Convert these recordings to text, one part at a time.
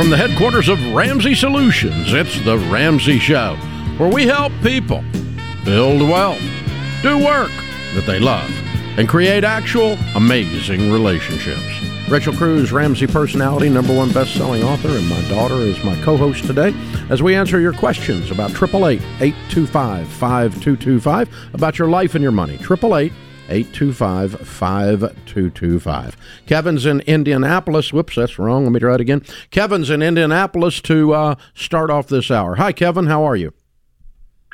from the headquarters of Ramsey Solutions, it's The Ramsey Show, where we help people build wealth, do work that they love, and create actual amazing relationships. Rachel Cruz, Ramsey personality, #1 best-selling author, and my daughter is my co-host today as we answer your questions about 888-825-5225, about your life and your money. 888-825-5225. Kevin's in Indianapolis. Whoops, that's wrong. Let me try it again. Kevin's in Indianapolis to start off this hour. Hi, Kevin. How are you?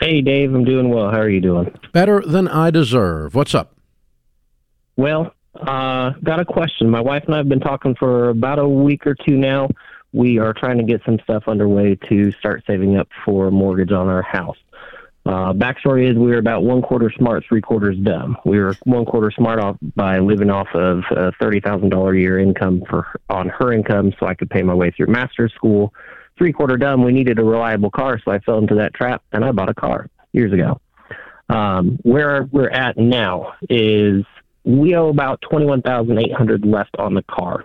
Hey, Dave. I'm doing well. How are you doing? Better than I deserve. What's up? Well, got a question. My wife and I have been talking for about a week or two now. We are trying to get some stuff underway to start saving up for a mortgage on our house. Backstory is we were about one quarter smart, three quarters dumb. We were one quarter smart off by living off of a $30,000 a year income on her income so I could pay my way through master's school. Three quarter dumb, we needed a reliable car, so I fell into that trap and I bought a car years ago. Where we're at now is we owe about $21,800 left on the car.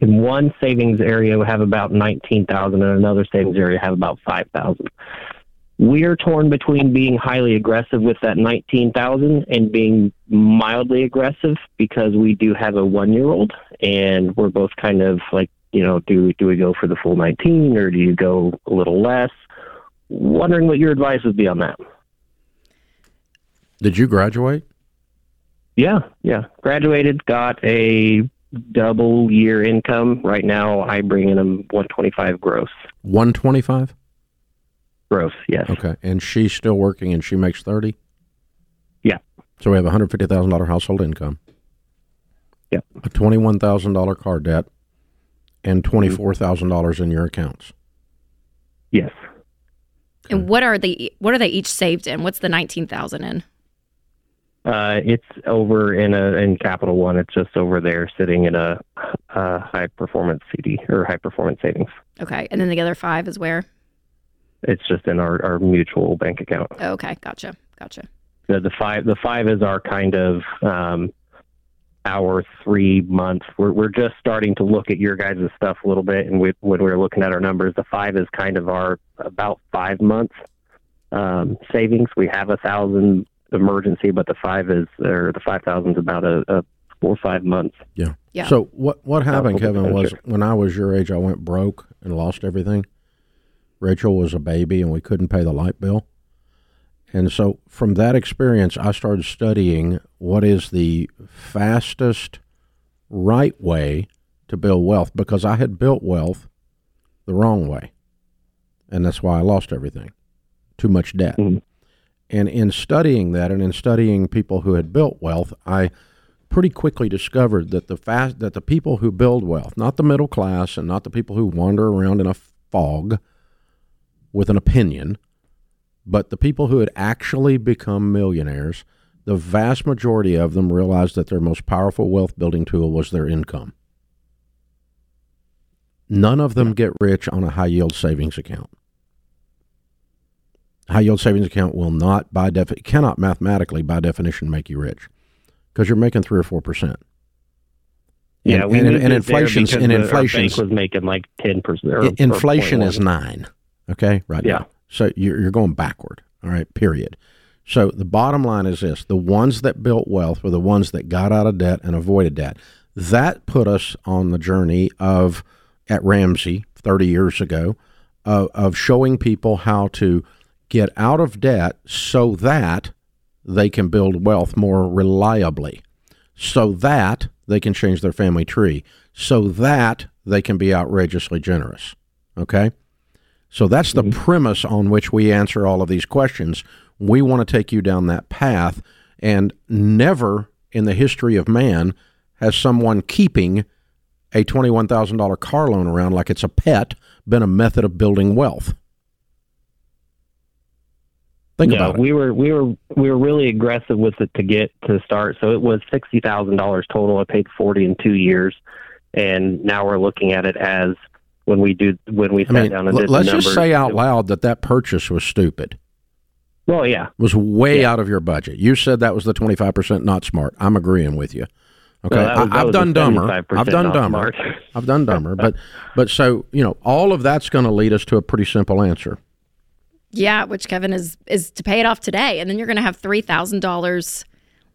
In one savings area, we have about $19,000, and another savings area have about $5,000. We are torn between being highly aggressive with that $19,000 and being mildly aggressive because we do have a 1-year-old, and we're both kind of like, you know, do we go for the full 19 or do you go a little less? Wondering what your advice would be on that. Did you graduate? Yeah. Graduated, got a double year income. Right now, I bring in $125 gross. $125? Gross, yes. Okay, and she's still working and she makes $30? Yeah. So we have $150,000 household income. Yeah. A $21,000 car debt and $24,000 in your accounts. Yes. Okay. And what are they each saved in? What's the $19,000 in? It's over in Capital One. It's just over there sitting in a high-performance CD or high-performance savings. Okay. And then the other $5 is where? It's just in our mutual bank account. Okay. Gotcha. The five is our kind of our 3 months. We're just starting to look at your guys' stuff a little bit. And when we're looking at our numbers, the $5 is kind of our about 5 months savings. We have $1,000 emergency, but the 5,000's about a 4 or 5 months. Yeah. So what happened, Kevin, was when I was your age, I went broke and lost everything. Rachel was a baby and we couldn't pay the light bill. And so from that experience, I started studying what is the fastest right way to build wealth, because I had built wealth the wrong way. And that's why I lost everything. Too much debt. Mm-hmm. And in studying that and in studying people who had built wealth, I pretty quickly discovered that that the people who build wealth, not the middle class and not the people who wander around in a fog with an opinion, but the people who had actually become millionaires, the vast majority of them realized that their most powerful wealth-building tool was their income. None of them get rich on a high-yield savings account. High-yield savings account will not, cannot mathematically, by definition, make you rich because you're making 3 or 4%. Yeah, and inflation bank was making like 10%. Inflation is 9, okay, right? Yeah. Now. So you're going backward, all right, period. So the bottom line is this. The ones that built wealth were the ones that got out of debt and avoided debt. That put us on the journey at Ramsey 30 years ago, of showing people how to get out of debt so that they can build wealth more reliably, so that they can change their family tree, so that they can be outrageously generous, okay? So that's the premise on which we answer all of these questions. We want to take you down that path, and never in the history of man has someone keeping a $21,000 car loan around like it's a pet been a method of building wealth. Think about it. We were really aggressive with it to start. So it was $60,000 total. I paid $40,000 in 2 years, and now we're looking at it as when we sat down and did the numbers. Let's just say out loud that purchase was stupid. Well, yeah, it was way out of your budget. You said that was the 25% not smart. I'm agreeing with you. Okay, so I've done dumber. But so, you know, all of that's going to lead us to a pretty simple answer. Yeah, which, Kevin, is to pay it off today. And then you're going to have $3,000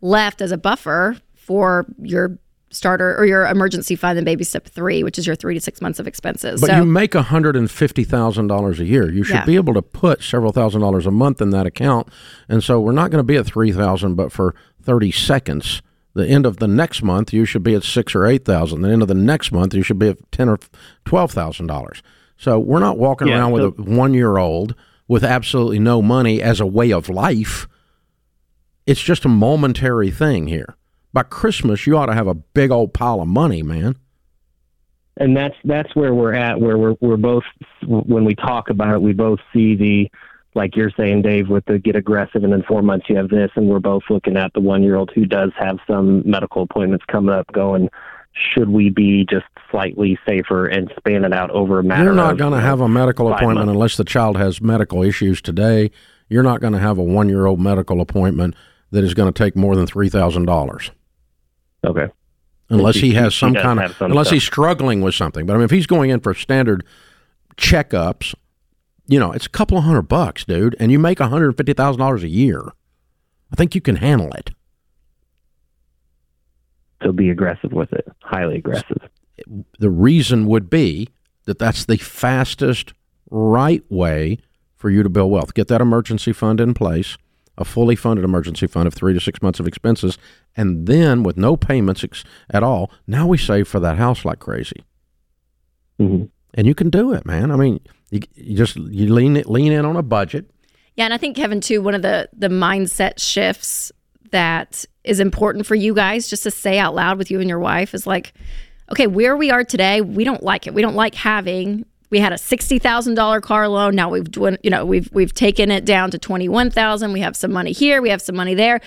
left as a buffer for your starter or your emergency fund and baby step three, which is your 3 to 6 months of expenses. But so, you make $150,000 a year. You should be able to put several $1,000s a month in that account. And so we're not going to be at 3,000, but for 30 seconds, the end of the next month, you should be at 6 or 8,000. The end of the next month, you should be at $10 or $12,000. So we're not walking around with a 1-year-old with absolutely no money as a way of life. It's just a momentary thing here. By Christmas, you ought to have a big old pile of money, man. And that's where we're at. Where we're both, when we talk about it, we both see the, like you're saying, Dave, with the get aggressive and in 4 months you have this, and we're both looking at the 1-year-old who does have some medical appointments coming up, going, should we be just slightly safer and span it out over a matter of You're not going to have a medical appointment unless the child has medical issues today. You're not going to have a 1-year-old medical appointment that is going to take more than $3,000. Okay. Unless he has some kind of, unless he's struggling with something. But I mean, if he's going in for standard checkups, you know, it's a couple of $100, dude, and you make $150,000 a year. I think you can handle it. So be aggressive with it, highly aggressive. The reason would be that that's the fastest right way for you to build wealth. Get that emergency fund in place, a fully funded emergency fund of 3 to 6 months of expenses, and then with no payments at all, now we save for that house like crazy. Mm-hmm. And you can do it, man. I mean, you just lean in on a budget. Yeah, and I think, Kevin, too, one of the mindset shifts that is important for you guys just to say out loud with you and your wife is like, okay, where we are today, we don't like it. We don't like having... We had a $60,000 car loan. Now we've taken it down to $21,000. We have some money here. We have some money there.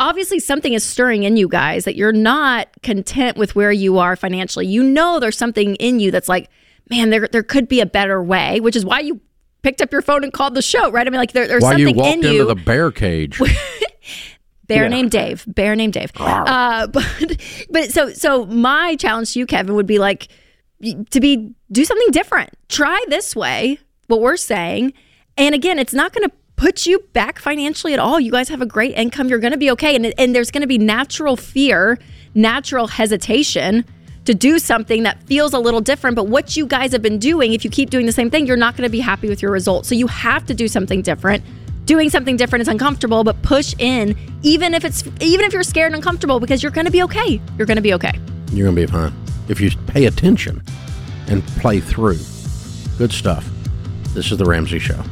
Obviously, something is stirring in you guys that you're not content with where you are financially. You know, there's something in you that's like, man, there could be a better way, which is why you picked up your phone and called the show, right? I mean, like there's something in you. Why you walked into the bear cage. Bear named Dave. But so my challenge to you, Kevin, would be like, do something different. Try this way, what we're saying. And again, it's not going to put you back financially at all. You guys have a great income. You're going to be okay. And there's going to be natural fear, natural hesitation to do something that feels a little different. But what you guys have been doing, if you keep doing the same thing, you're not going to be happy with your results. So you have to do something different. Doing something different is uncomfortable, but push in, even if you're scared and uncomfortable, because you're going to be okay. You're going to be okay. You're going to be fine. If you pay attention and play through. Good stuff. This is The Ramsey Show.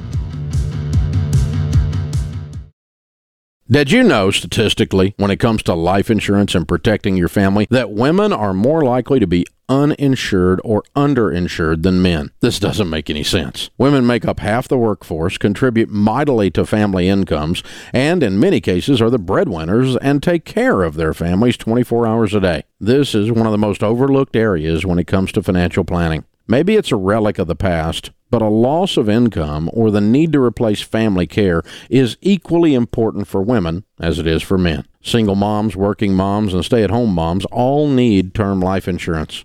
Did you know, statistically, when it comes to life insurance and protecting your family, that women are more likely to be uninsured or underinsured than men? This doesn't make any sense. Women make up half the workforce, contribute mightily to family incomes, and in many cases are the breadwinners and take care of their families 24 hours a day. This is one of the most overlooked areas when it comes to financial planning. Maybe it's a relic of the past, but a loss of income or the need to replace family care is equally important for women as it is for men. Single moms, working moms, and stay-at-home moms all need term life insurance.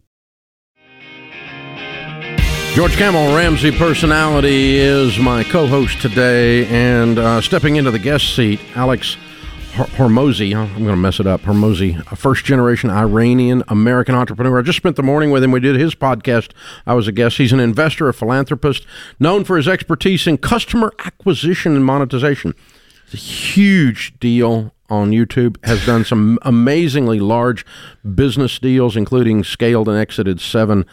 George Campbell, Ramsey personality, is my co-host today, and stepping into the guest seat, Alex Hormozi. I'm going to mess it up. Hormozi, a first-generation Iranian-American entrepreneur. I just spent the morning with him. We did his podcast. I was a guest. He's an investor, a philanthropist, known for his expertise in customer acquisition and monetization. It's a huge deal on YouTube, has done some amazingly large business deals, including scaled and exited 7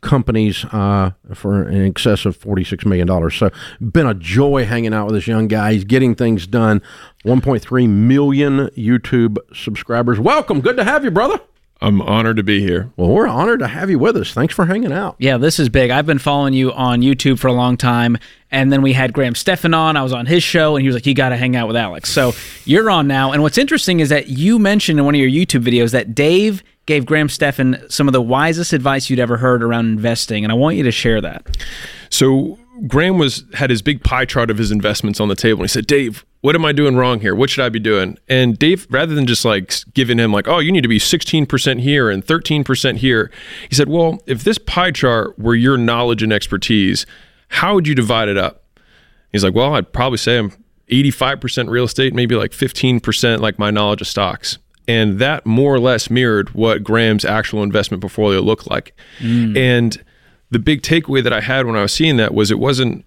companies for in excess of $46 million. So been a joy hanging out with this young guy. He's getting things done. 1.3 million YouTube subscribers. Welcome. Good to have you, brother. I'm honored to be here. Well, we're honored to have you with us. Thanks for hanging out. Yeah, this is big. I've been following you on YouTube for a long time, and then we had Graham Stephan on. I was on his show, and he was like, you got to hang out with Alex. So you're on now, and what's interesting is that you mentioned in one of your YouTube videos that Dave gave Graham Stephan some of the wisest advice you'd ever heard around investing, and I want you to share that. So Graham had his big pie chart of his investments on the table, and he said, Dave, what am I doing wrong here? What should I be doing? And Dave, rather than just like giving him like, oh, you need to be 16% here and 13% here, he said, well, if this pie chart were your knowledge and expertise, how would you divide it up? He's like, well, I'd probably say I'm 85% real estate, maybe like 15% like my knowledge of stocks. And that more or less mirrored what Graham's actual investment portfolio looked like. And the big takeaway that I had when I was seeing that was it wasn't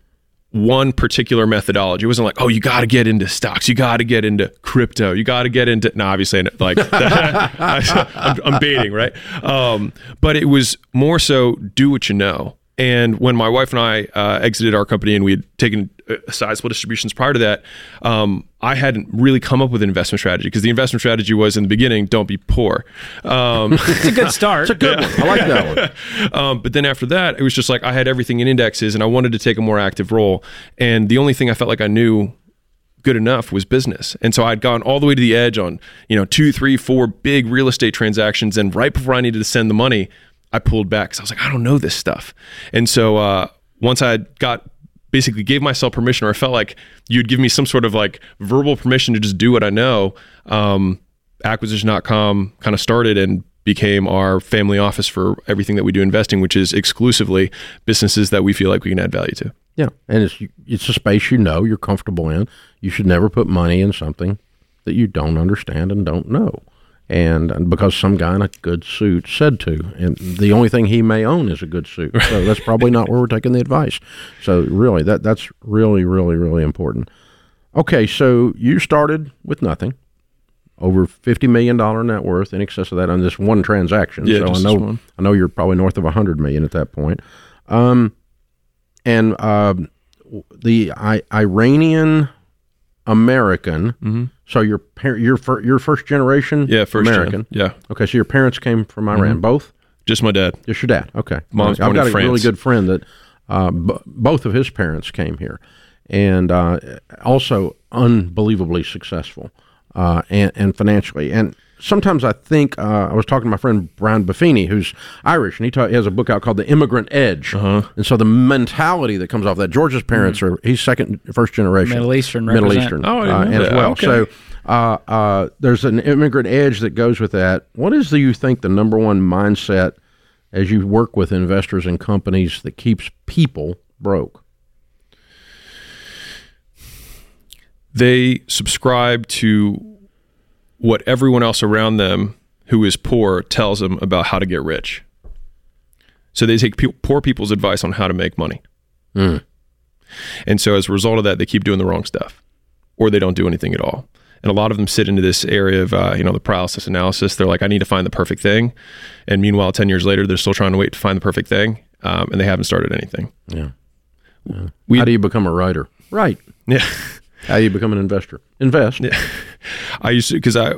one particular methodology. It wasn't like, oh, you got to get into stocks. You got to get into crypto. You got to get into... No, obviously, like, I'm baiting, right? But it was more so do what you know. And when my wife and I exited our company and we had taken sizable distributions prior to that, I hadn't really come up with an investment strategy because the investment strategy was in the beginning, don't be poor. It's a good start. It's a good one. I like that one. But then after that, it was just like I had everything in indexes and I wanted to take a more active role. And the only thing I felt like I knew good enough was business. And so I'd gone all the way to the edge on 2, 3, 4 big real estate transactions. And right before I needed to send the money, I pulled back because I was like, I don't know this stuff. And so once I got... basically gave myself permission, or I felt like you'd give me some sort of like verbal permission to just do what I know, acquisition.com kind of started and became our family office for everything that we do investing, which is exclusively businesses that we feel like we can add value to. Yeah. And it's a space you're comfortable in. You should never put money in something that you don't understand and don't know. And because some guy in a good suit said to, and the only thing he may own is a good suit. So that's probably not where we're taking the advice. So really, that's really, really, really important. Okay, so you started with nothing, over $50 million net worth, in excess of that on this one transaction. Yeah, so I know you're probably north of $100 million at that point. The Iranian... American. Mm-hmm. So your first generation? Yeah, first American. Gen, yeah. Okay, so your parents came from Iran, mm-hmm. both? Just my dad. Just your dad. Okay. Mom's born in France. I've got a really good friend that both of his parents came here and also unbelievably successful and financially. And sometimes I think, I was talking to my friend Brian Buffini, who's Irish, and he has a book out called The Immigrant Edge. Uh-huh. And so the mentality that comes off that, George's parents mm-hmm. He's first generation. Middle Eastern. Oh, yeah. As well. Okay. So there's an immigrant edge that goes with that. What is, you think, the number one mindset as you work with investors and companies that keeps people broke? They subscribe to what everyone else around them who is poor tells them about how to get rich. So they take poor people's advice on how to make money. Mm. And so as a result of that, they keep doing the wrong stuff or they don't do anything at all. And a lot of them sit into this area of, the paralysis analysis. They're like, I need to find the perfect thing. And meanwhile, 10 years later, they're still trying to wait to find the perfect thing. And they haven't started anything. Yeah. How do you become a writer? Right. Yeah. How do you become an investor? Invest. Yeah. I talk a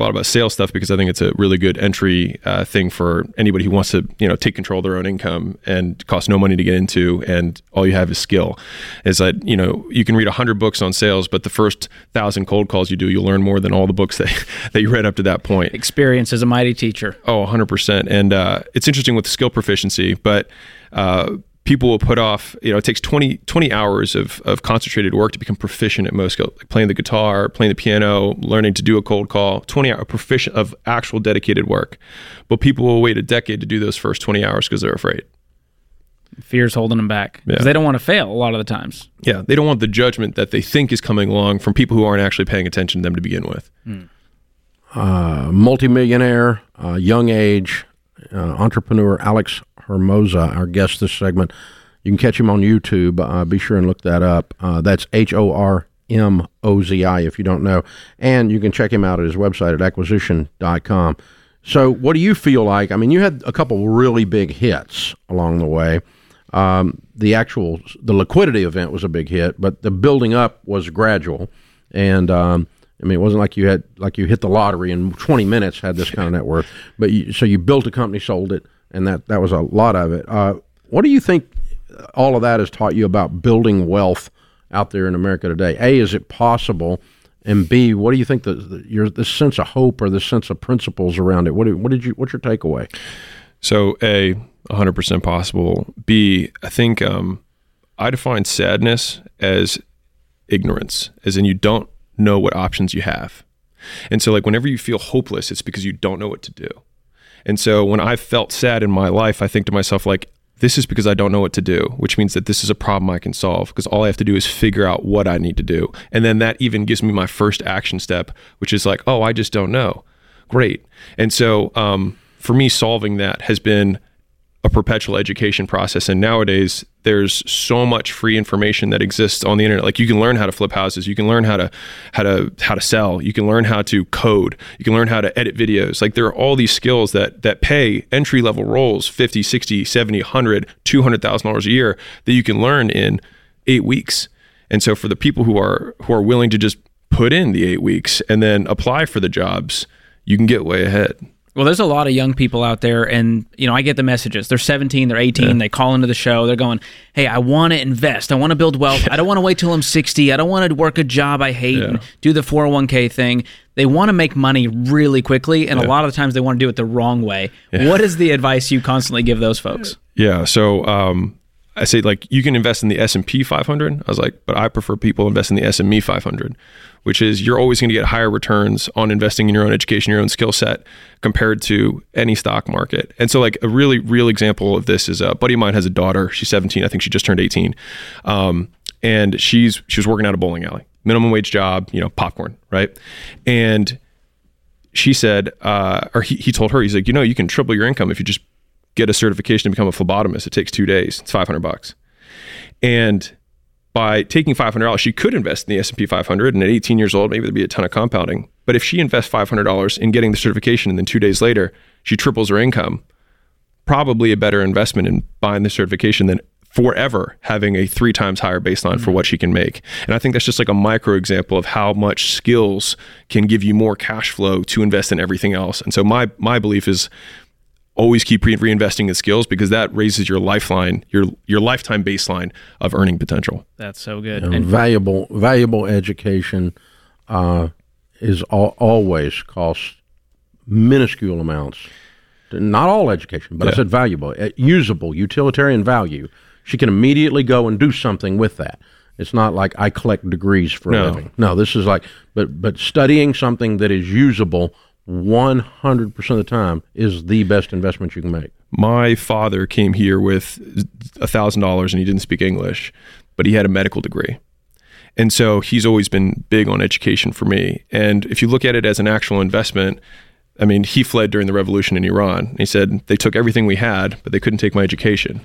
lot about sales stuff because I think it's a really good entry thing for anybody who wants to take control of their own income and cost no money to get into, and all you have is skill. It's like you can read 100 books on sales, but the first 1,000 cold calls you do, you'll learn more than all the books that you read up to that point. Experience is a mighty teacher. Oh, 100%. And it's interesting with skill proficiency, but. People will put off, it takes 20 hours of concentrated work to become proficient at most, like playing the guitar, playing the piano, learning to do a cold call, 20 hours proficient of actual dedicated work. But people will wait a decade to do those first 20 hours because they're afraid. Fear's holding them back because they don't want to fail a lot of the times. Yeah, they don't want the judgment that they think is coming along from people who aren't actually paying attention to them to begin with. Multimillionaire, young age, entrepreneur Alex Hormozi, our guest this segment. You can catch him on YouTube. Be sure and look that up. That's Hormozi if you don't know. And you can check him out at his website at acquisition.com. So what do you feel like? I mean, you had a couple really big hits along the way. The liquidity event was a big hit, but the building up was gradual. And I mean, it wasn't like you had, like you hit the lottery and 20 minutes had this kind of net worth, but so you built a company, sold it. And that was a lot of it. What do you think all of that has taught you about building wealth out there in America today? A, is it possible? And B, what do you think the sense of hope or the sense of principles around it? What's your takeaway? So A, 100% possible. B, I think, I define sadness as ignorance, as in you don't know what options you have. And so like whenever you feel hopeless, it's because you don't know what to do. And so when I felt sad in my life, I think to myself, like, this is because I don't know what to do, which means that this is a problem I can solve because all I have to do is figure out what I need to do. And then that even gives me my first action step, which is like, oh, I just don't know. Great. And so for me, solving that has been a perpetual education process. And nowadays there's so much free information that exists on the internet. Like you can learn how to flip houses. You can learn how to sell. You can learn how to code. You can learn how to edit videos. Like there are all these skills that pay entry level roles, 50, 60, 70, 100, $200,000 a year that you can learn in 8 weeks. And so for the people who are willing to just put in the 8 weeks and then apply for the jobs, you can get way ahead. Well, there's a lot of young people out there, and you know, I get the messages. They're 17, they're 18, yeah. They call into the show, they're going, hey, I want to invest, I want to build wealth, I don't want to wait till I'm 60, I don't want to work a job I hate and do the 401k thing. They want to make money really quickly, and a lot of the times they want to do it the wrong way. Yeah. What is the advice you constantly give those folks? Yeah, so I say, like, you can invest in the S&P 500. I was like, but I prefer people invest in the S&M 500, which is you're always going to get higher returns on investing in your own education, your own skill set compared to any stock market. And so like a really real example of this is a buddy of mine has a daughter. She's 17. I think she just turned 18. And she was working at a bowling alley, minimum wage job, you know, popcorn, right? And she said, or he told her, he's like, you know, you can triple your income if you just get a certification to become a phlebotomist. It takes 2 days. It's $500. And by taking $500, she could invest in the S&P 500. And at 18 years old, maybe there'd be a ton of compounding. But if she invests $500 in getting the certification and then 2 days later, she triples her income, probably a better investment in buying the certification than forever having a 3 times higher baseline for what she can make. And I think that's just like a micro example of how much skills can give you more cash flow to invest in everything else. And so my belief is, always keep reinvesting in skills because that raises your lifeline, your lifetime baseline of earning potential. That's so good. And valuable education is always costs minuscule amounts. Not all education, but I said valuable, usable, utilitarian value. She can immediately go and do something with that. It's not like I collect degrees for a living. No, this is like, but studying something that is usable 100% of the time is the best investment you can make. My father came here with $1,000 and he didn't speak English, but he had a medical degree. And so he's always been big on education for me. And if you look at it as an actual investment, I mean, he fled during the revolution in Iran. He said, they took everything we had, but they couldn't take my education.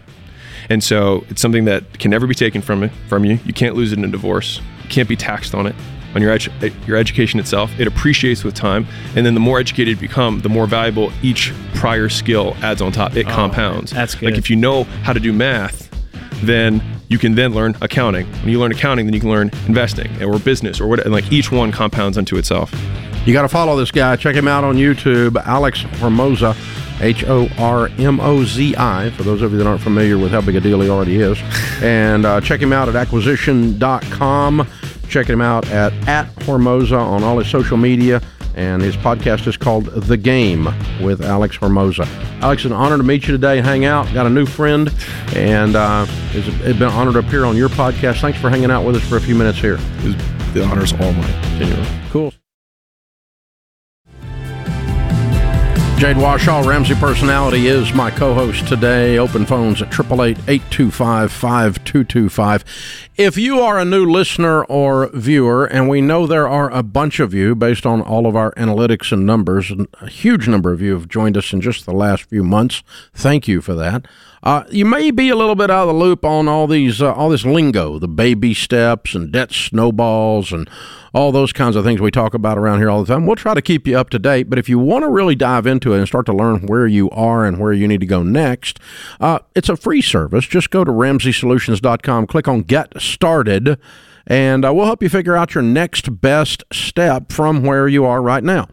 And so it's something that can never be taken from you. You can't lose it in a divorce. You can't be taxed on it. On your education itself, it appreciates with time. And then the more educated you become, the more valuable each prior skill adds on top. It compounds. That's good. Like if you know how to do math, then you can then learn accounting. When you learn accounting, then you can learn investing or business or whatever. And like each one compounds unto itself. You got to follow this guy. Check him out on YouTube. Alex Hormozi, Hormozi, for those of you that aren't familiar with how big a deal he already is. And check him out at acquisition.com. Check him out at Hormozi on all his social media, and his podcast is called The Game with Alex Hormozi. Alex, an honor to meet you today, hang out, got a new friend, and it's been an honor to appear on your podcast. Thanks for hanging out with us for a few minutes here. The honor's all mine. Anyway. Cool. Jade Washaw, Ramsey Personality, is my co-host today. Open phones at 888-825-5225. If you are a new listener or viewer, and we know there are a bunch of you based on all of our analytics and numbers, and a huge number of you have joined us in just the last few months. Thank you for that. You may be a little bit out of the loop on all this lingo, the baby steps and debt snowballs and all those kinds of things we talk about around here all the time. We'll try to keep you up to date, but if you want to really dive into it and start to learn where you are and where you need to go next, it's a free service. Just go to RamseySolutions.com, click on Get Started, and we'll help you figure out your next best step from where you are right now.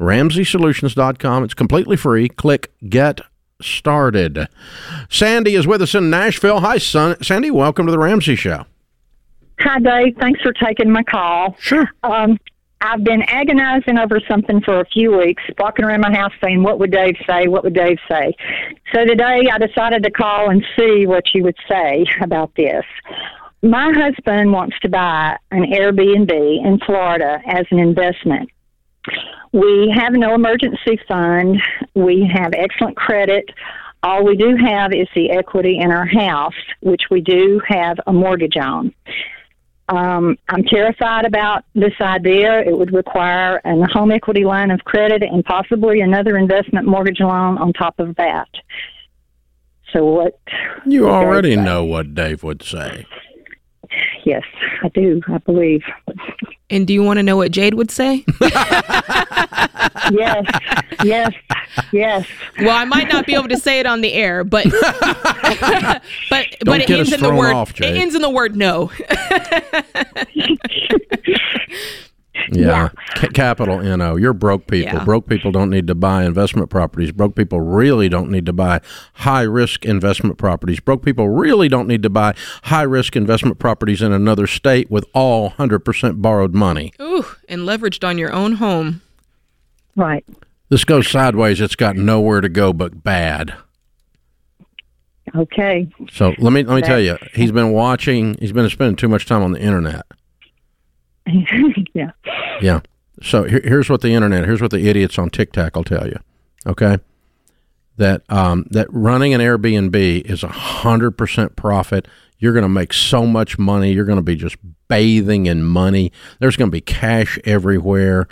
RamseySolutions.com. It's completely free. Click Get Started. Sandy is with us in Nashville. Hi, Sandy. Welcome to the Ramsey Show. Hi, Dave. Thanks for taking my call. Sure. I've been agonizing over something for a few weeks, walking around my house saying, what would Dave say? What would Dave say? So today I decided to call and see what you would say about this. My husband wants to buy an Airbnb in Florida as an investment. We have no emergency fund. We have excellent credit. All we do have is the equity in our house, which we do have a mortgage on. I'm terrified about this idea. It would require a home equity line of credit and possibly another investment mortgage loan on top of that. So what? You already know what Dave would say. Yes, I do, I believe. And do you want to know what Jade would say? Yes. Well, I might not be able to say it on the air, but it ends in the word off, Jade. It ends in the word no. Yeah. Capital N-O. You're broke people. Yeah. Broke people don't need to buy investment properties. Broke people really don't need to buy high-risk investment properties. Broke people really don't need to buy high-risk investment properties in another state with all 100% borrowed money. Ooh, and leveraged on your own home. Right. This goes sideways. It's got nowhere to go but bad. Okay. So let me tell you, he's been spending too much time on the internet. Yeah. So here's what the idiots on TikTok will tell you, okay? That running an Airbnb is 100% profit. You're going to make so much money. You're going to be just bathing in money. There's going to be cash everywhere.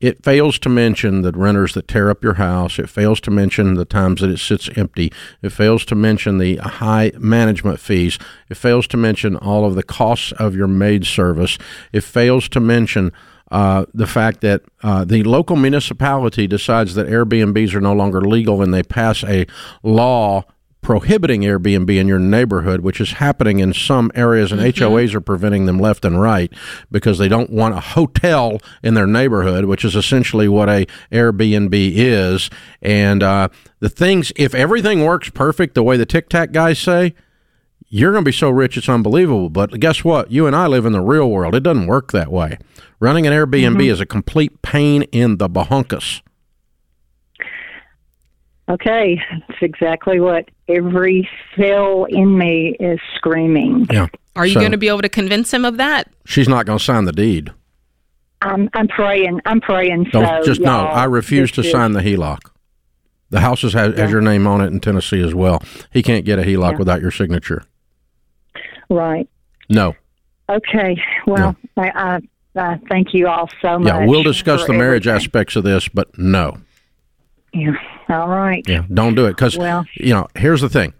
It fails to mention the renters that tear up your house. It fails to mention the times that it sits empty. It fails to mention the high management fees. It fails to mention all of the costs of your maid service. It fails to mention the fact that the local municipality decides that Airbnbs are no longer legal, and they pass a law prohibiting Airbnb in your neighborhood, which is happening in some areas, and HOAs are preventing them left and right because they don't want a hotel in their neighborhood, which is essentially what a Airbnb is. And the things, if everything works perfect the way the TikTok guys say, you're going to be so rich it's unbelievable. But guess what? You and I live in the real world. It doesn't work that way. Running an Airbnb is a complete pain in the bahunkus. Okay, that's exactly what every cell in me is screaming. Yeah. Are you going to be able to convince him of that? She's not going to sign the deed. I'm praying. No, I refuse to sign the HELOC. The house has your name on it in Tennessee as well. He can't get a HELOC without your signature. Right. No. Okay, well, no. I thank you all so much. Yeah, we'll discuss the marriage aspects of this, but no. Yeah. All right. Yeah. Don't do it because, here's the thing.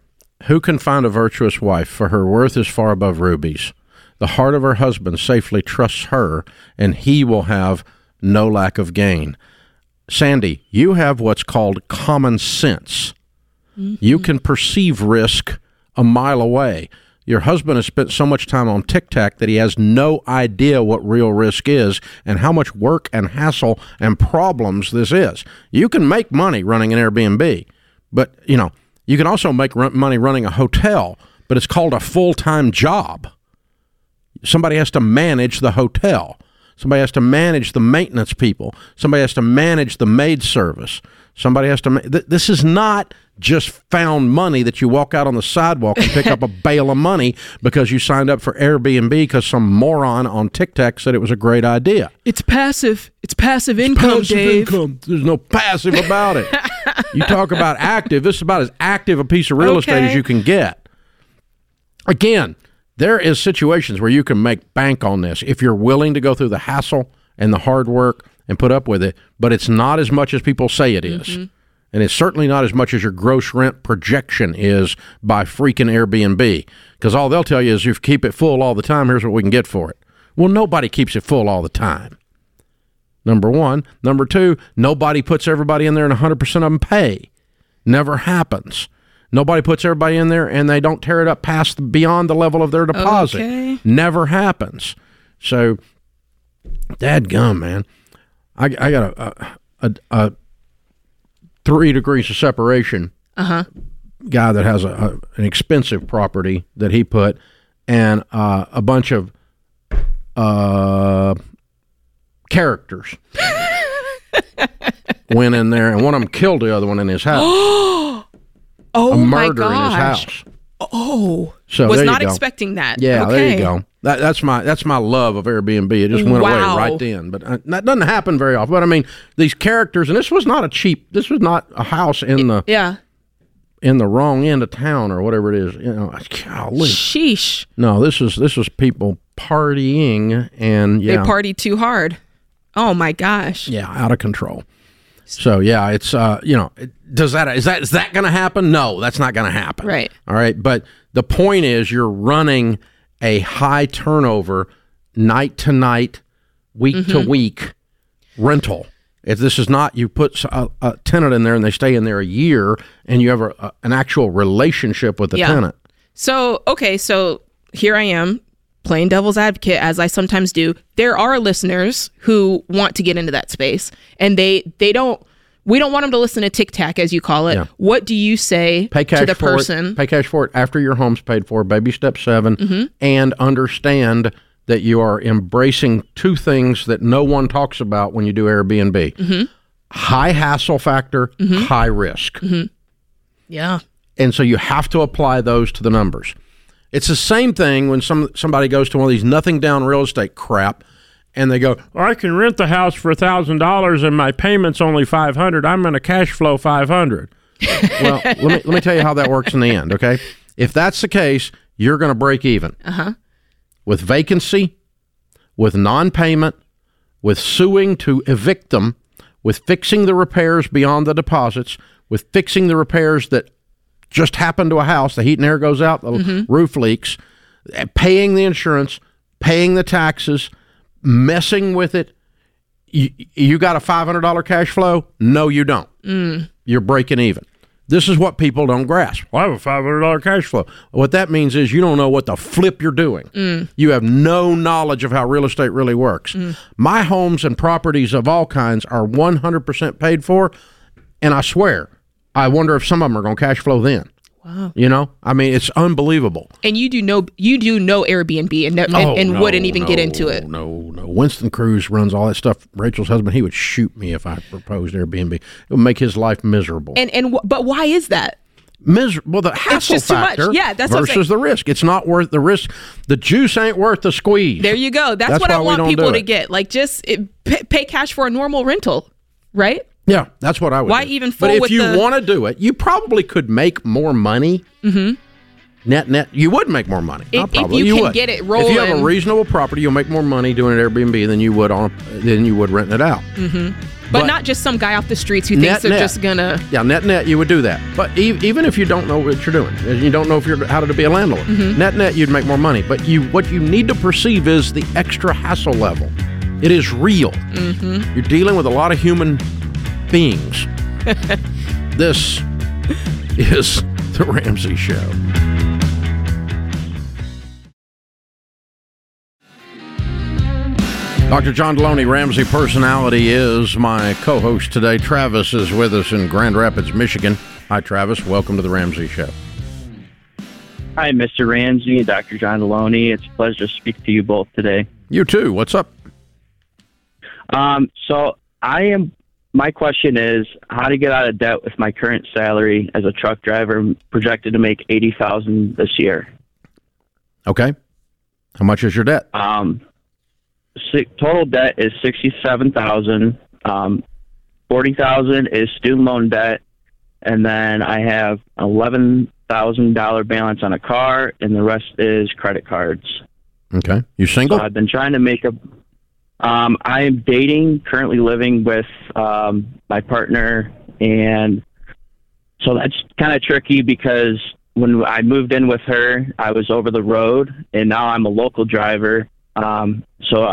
Who can find a virtuous wife? For her worth is far above rubies. The heart of her husband safely trusts her, and he will have no lack of gain. Sandy, you have what's called common sense. Mm-hmm. You can perceive risk a mile away. Your husband has spent so much time on TikTok that he has no idea what real risk is and how much work and hassle and problems this is. You can make money running an Airbnb, but, you can also make money running a hotel, but it's called a full-time job. Somebody has to manage the hotel. Somebody has to manage the maintenance people. Somebody has to manage the maid service. Somebody has to. This is not just found money that you walk out on the sidewalk and pick up a bale of money because you signed up for Airbnb because some moron on TikTok said it was a great idea. It's passive. It's passive income, it's passive Dave. Income. There's no passive about it. You talk about active. This is about as active a piece of real estate as you can get. Again, there is situations where you can make bank on this if you're willing to go through the hassle and the hard work and put up with it, but it's not as much as people say it is. Mm-hmm. And it's certainly not as much as your gross rent projection is by freaking Airbnb, because all they'll tell you is if you keep it full all the time, here's what we can get for it. Well, nobody keeps it full all the time, number one. Number two, nobody puts everybody in there and 100% of them pay. Never happens. Nobody puts everybody in there and they don't tear it up past beyond the level of their deposit. Okay. Never happens. So, dadgum, man, I got a 3 degrees of separation guy that has an expensive property that he put, and a bunch of characters went in there, and one of them killed the other one in his house. Oh, my gosh. A murder in his house. Oh, so was not expecting that. Yeah, okay. There you go. That's my love of Airbnb. It just went away right then. But that doesn't happen very often. But I mean, these characters, and this was not a house in the wrong end of town or whatever it is. You know, golly. Sheesh. No, this is people partying, and they party too hard. Oh my gosh. Yeah, out of control. So yeah, it's is that going to happen? No, that's not going to happen. Right. All right, but the point is you're running a high turnover night to night, week to week rental. If this is not, you put a tenant in there and they stay in there a year, and you have an actual relationship with the tenant. So okay, so here I am, playing devil's advocate, as I sometimes do. There are listeners who want to get into that space, and we don't want them to listen to Tic Tac, as you call it. Yeah. What do you say to the person? Pay cash for it after your home's paid for, baby step 7, and understand that you are embracing two things that no one talks about when you do Airbnb. High hassle factor, high risk. Yeah. And so you have to apply those to the numbers. It's the same thing when somebody goes to one of these nothing down real estate crap, and they go, well, I can rent the house for $1,000 and my payment's only $500. I'm going to cash flow $500. Well, let me tell you how that works in the end, okay? If that's the case, you're going to break even with vacancy, with non-payment, with suing to evict them, with fixing the repairs beyond the deposits, with fixing the repairs that just happened to a house, the heat and air goes out, the roof leaks, paying the insurance, paying the taxes, messing with it. You got a $500 cash flow? No, you don't. You're breaking even. This is what people don't grasp. Well, I have a $500 cash flow. What that means is you don't know what the flip you're doing. You have no knowledge of how real estate really works. My homes and properties of all kinds are 100% paid for, and I swear, I wonder if some of them are going to cash flow then. Wow. You know? I mean, it's unbelievable. And you do know Airbnb and wouldn't even get into it. No. Winston Cruz runs all that stuff. Rachel's husband, he would shoot me if I proposed Airbnb. It would make his life miserable. But why is that? Well, the hassle factor versus the risk. It's not worth the risk. The juice ain't worth the squeeze. There you go. That's what I want people to get. Like, just pay cash for a normal rental, right? Yeah, that's what I would do. Why even fool with the... But if you want to do it, you probably could make more money. Net, you would make more money. If you can get it rolling. If you have a reasonable property, you'll make more money doing an Airbnb than you would renting it out. But not just some guy off the streets who thinks they're just going to... Yeah, net, you would do that. But even if you don't know what you're doing, you don't know how to be a landlord, net, you'd make more money. But what you need to perceive is the extra hassle level. It is real. You're dealing with a lot of human... beings. This is The Ramsey Show. Dr. John Deloney, Ramsey Personality, is my co-host today. Travis is with us in Grand Rapids, Michigan. Hi, Travis. Welcome to The Ramsey Show. Hi, Mr. Ramsey and Dr. John Deloney. It's a pleasure to speak to you both today. You too. What's up? My question is how to get out of debt with my current salary as a truck driver, projected to make $80,000 this year. Okay. How much is your debt? Total debt is $67,000. $40,000 is student loan debt, and then I have $11,000 balance on a car, and the rest is credit cards. Okay. You single? So I've been trying to make I am dating, currently living with my partner, and so that's kind of tricky because when I moved in with her, I was over the road, and now I'm a local driver, so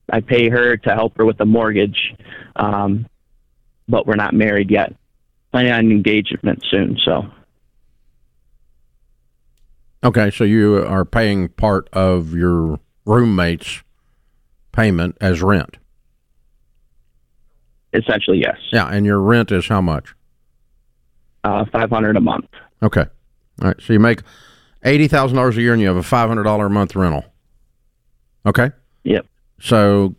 I pay her to help her with the mortgage, but we're not married yet. Planning on engagement soon, so. Okay, so you are paying part of your roommate's payment as rent? Essentially, yes. Yeah, and your rent is how much? $500 a month. Okay. All right, so you make $80,000 a year and you have a $500 a month rental. Okay? Yep. So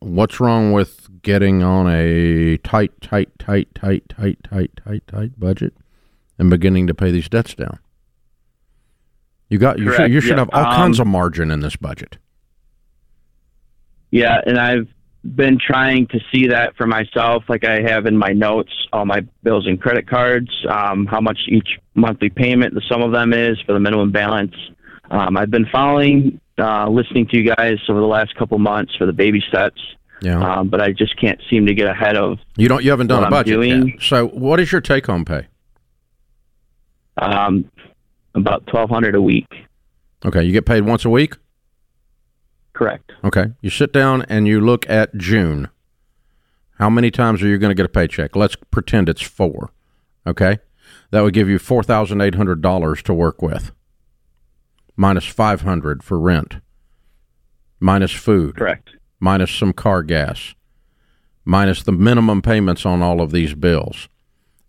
what's wrong with getting on a tight budget and beginning to pay these debts down? You should have all kinds of margin in this budget. Yeah, and I've been trying to see that for myself. Like I have in my notes, all my bills and credit cards, how much each monthly payment, the sum of them is for the minimum balance. I've been following, listening to you guys over the last couple months for the baby steps. Yeah. But I just can't seem to get ahead of. You haven't done a budget yet. So what is your take home pay? About $1,200 a week. Okay. You get paid once a week? Correct. Okay. You sit down and you look at June. How many times are you going to get a paycheck? Let's pretend it's 4. Okay. That would give you $4,800 to work with. Minus $500 for rent. Minus food. Correct. Minus some car gas. Minus the minimum payments on all of these bills.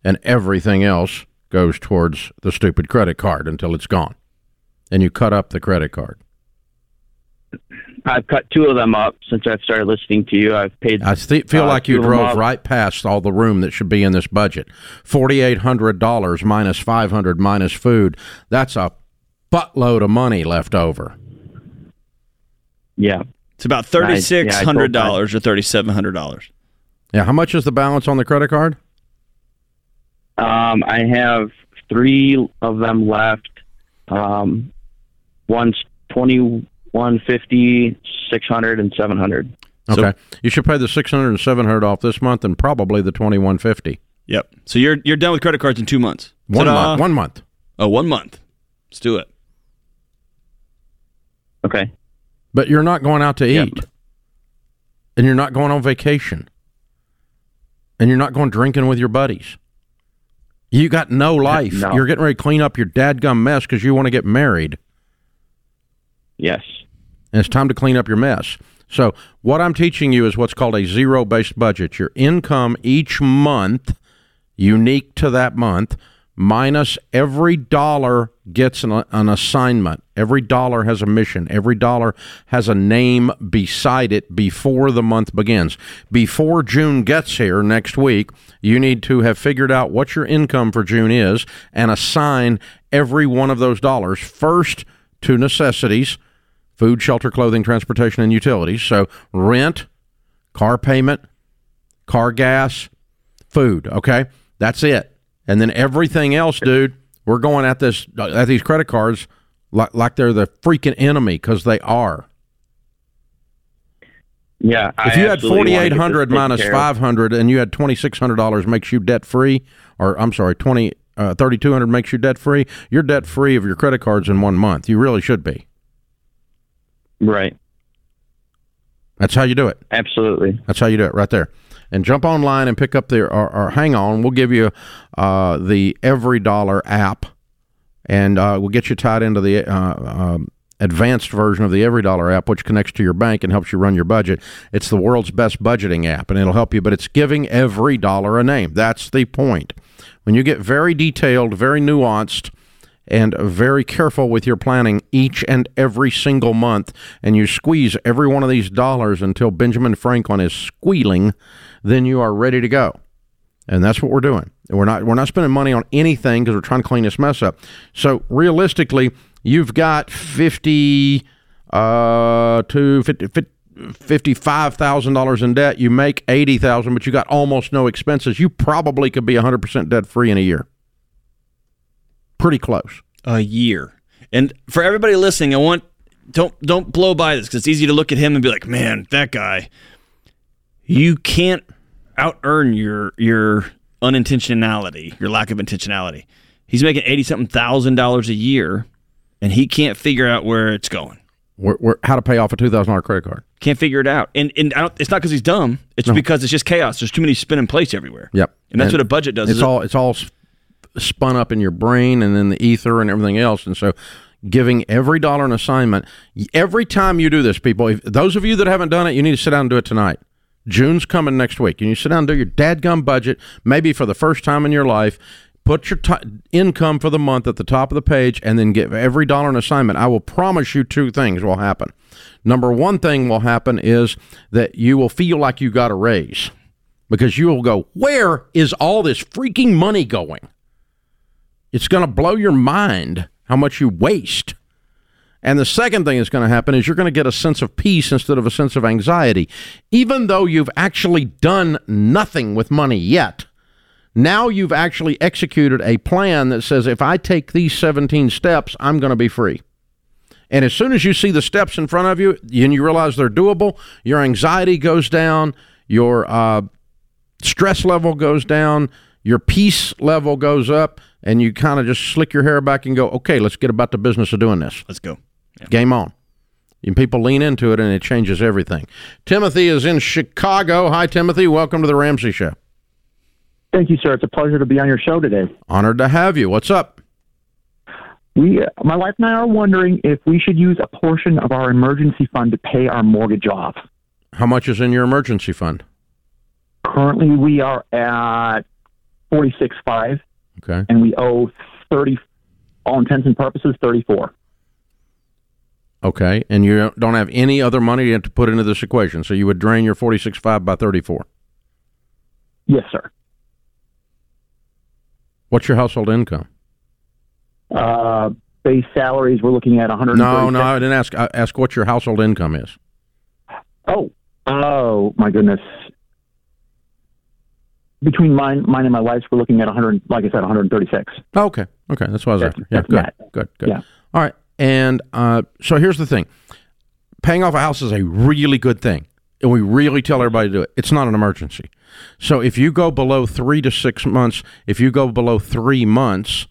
And everything else goes towards the stupid credit card until it's gone. And you cut up the credit card. I've cut 2 of them up since I've started listening to you. I've paid. I feel like you drove right past all the room that should be in this budget. $4,800 minus $500 minus food. That's a buttload of money left over. Yeah. It's about $3,600 or $3,700. Yeah. How much is the balance on the credit card? I have 3 of them left. One's 20. 150, 600, and 700. Okay, so you should pay the 600 and 700 off this month, and probably the 2150. Yep. So you're done with credit cards in 2 months. One month. Oh, 1 month. Let's do it. Okay. But you're not going out to eat, and you're not going on vacation, and you're not going drinking with your buddies. You got no life. No. You're getting ready to clean up your dadgum mess because you want to get married. Yes. And it's time to clean up your mess. So what I'm teaching you is what's called a zero-based budget. Your income each month, unique to that month, minus every dollar gets an assignment. Every dollar has a mission. Every dollar has a name beside it before the month begins. Before June gets here next week, you need to have figured out what your income for June is and assign every one of those dollars first to necessities. Food, shelter, clothing, transportation, and utilities. So rent, car payment, car gas, food, okay? That's it. And then everything else, dude, we're going at these credit cards like they're the freaking enemy, because they are. Yeah. If you had $4,800 minus $500 and you had $2,600 makes you debt-free, or I'm sorry, $3,200 makes you debt-free, you're debt-free of your credit cards in 1 month. You really should be. Right. That's how you do it. Absolutely. That's how you do it right there. And jump online and pick up or hang on. We'll give you the Every Dollar app, and we'll get you tied into the advanced version of the Every Dollar app, which connects to your bank and helps you run your budget. It's the world's best budgeting app, and it'll help you, but it's giving every dollar a name. That's the point. When you get very detailed, very nuanced, and very careful with your planning each and every single month, and you squeeze every one of these dollars until Benjamin Franklin is squealing, then you are ready to go. And that's what we're doing. And we're not spending money on anything because we're trying to clean this mess up. So realistically, you've got $55,000 in debt. You make $80,000, but you got almost no expenses. You probably could be 100% debt free in a year. Pretty close. A year. And for everybody listening, don't blow by this, because it's easy to look at him and be like, man, that guy. You can't out earn your unintentionality, your lack of intentionality. He's making $80,000 a year, and he can't figure out where it's going. How to pay off a $2,000 credit card. Can't figure it out. And it's not because he's dumb. It's because it's just chaos. There's too many spinning plates everywhere. Yep. And that's what a budget does. It's all spun up in your brain and in the ether and everything else. And so giving every dollar an assignment. Every time you do this, people, if, those of you that haven't done it, you need to sit down and do it tonight. June's coming next week. You need to sit down and do your dadgum budget, maybe for the first time in your life. Put your income for the month at the top of the page and then give every dollar an assignment. I will promise you two things will happen. Number one thing will happen is that you will feel like you got a raise because you will go, where is all this freaking money going? It's going to blow your mind how much you waste. And the second thing that's going to happen is you're going to get a sense of peace instead of a sense of anxiety. Even though you've actually done nothing with money yet, now you've actually executed a plan that says, if I take these 17 steps, I'm going to be free. And as soon as you see the steps in front of you and you realize they're doable, your anxiety goes down, your stress level goes down, your peace level goes up, and you kind of just slick your hair back and go, okay, let's get about the business of doing this. Let's go. Yeah. Game on. And people lean into it, and it changes everything. Timothy is in Chicago. Hi, Timothy. Welcome to the Ramsey Show. Thank you, sir. It's a pleasure to be on your show today. Honored to have you. What's up? My wife and I are wondering if we should use a portion of our emergency fund to pay our mortgage off. How much is in your emergency fund? Currently, we are at $46,500. Okay. And we owe $30,000, all intents and purposes, $34,000. Okay. And you don't have any other money you have to put into this equation, so you would drain your $46,500 by $34,000. Yes, sir. What's your household income? Base salaries, we're looking at $130,000. No, I didn't ask. I asked what your household income is. Oh, my goodness. Between mine and my wife's, we're looking at $136,000. Okay, that's what I was after. Yeah, good. Yeah. All right, and so here's the thing: paying off a house is a really good thing, and we really tell everybody to do it. It's not an emergency. So if you go below 3 to 6 months, if you go below 3 months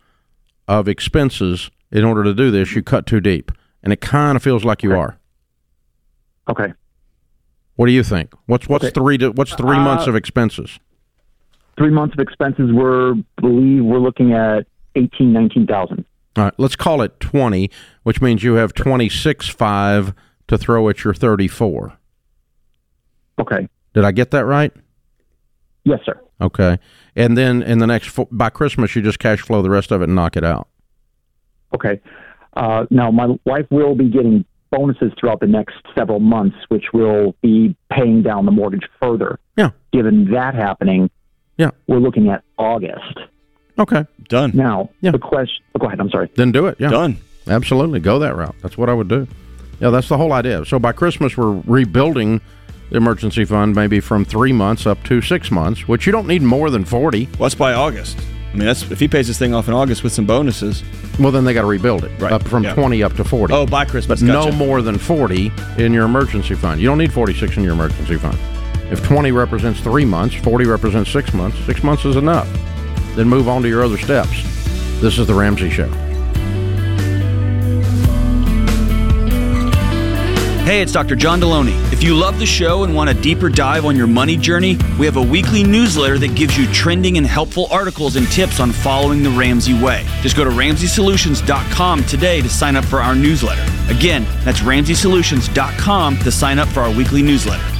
of expenses in order to do this, you cut too deep. And it kind of feels like you are. Okay. What do you think? What's okay. What's three months of expenses? 3 months of expenses, we're looking at $18,000-$19,000. All right, let's call it 20, which means you have $26,500 to throw at your $34,000. Okay. Did I get that right? Yes, sir. Okay. And then in the next, by Christmas, you just cash flow the rest of it and knock it out. Okay. Now, my wife will be getting bonuses throughout the next several months, which will be paying down the mortgage further. Yeah. Given that happening, yeah, we're looking at August. Okay. Done. Now, the question, go ahead. I'm sorry. Then do it. Yeah. Done. Absolutely. Go that route. That's what I would do. Yeah, that's the whole idea. So by Christmas, we're rebuilding emergency fund maybe from 3 months up to 6 months, which you don't need more than 40. Well, that's by August. I mean, that's if he pays this thing off in August with some bonuses. Well, then they got to rebuild it right. Up from 20 up to 40. Oh, by Christmas. But gotcha. No more than 40 in your emergency fund. You don't need 46 in your emergency fund. If 20 represents 3 months, 40 represents 6 months. 6 months is enough. Then move on to your other steps. This is The Ramsey Show. Hey, it's Dr. John Deloney. If you love the show and want a deeper dive on your money journey, we have a weekly newsletter that gives you trending and helpful articles and tips on following the Ramsey way. Just go to RamseySolutions.com today to sign up for our newsletter. Again, that's RamseySolutions.com to sign up for our weekly newsletter.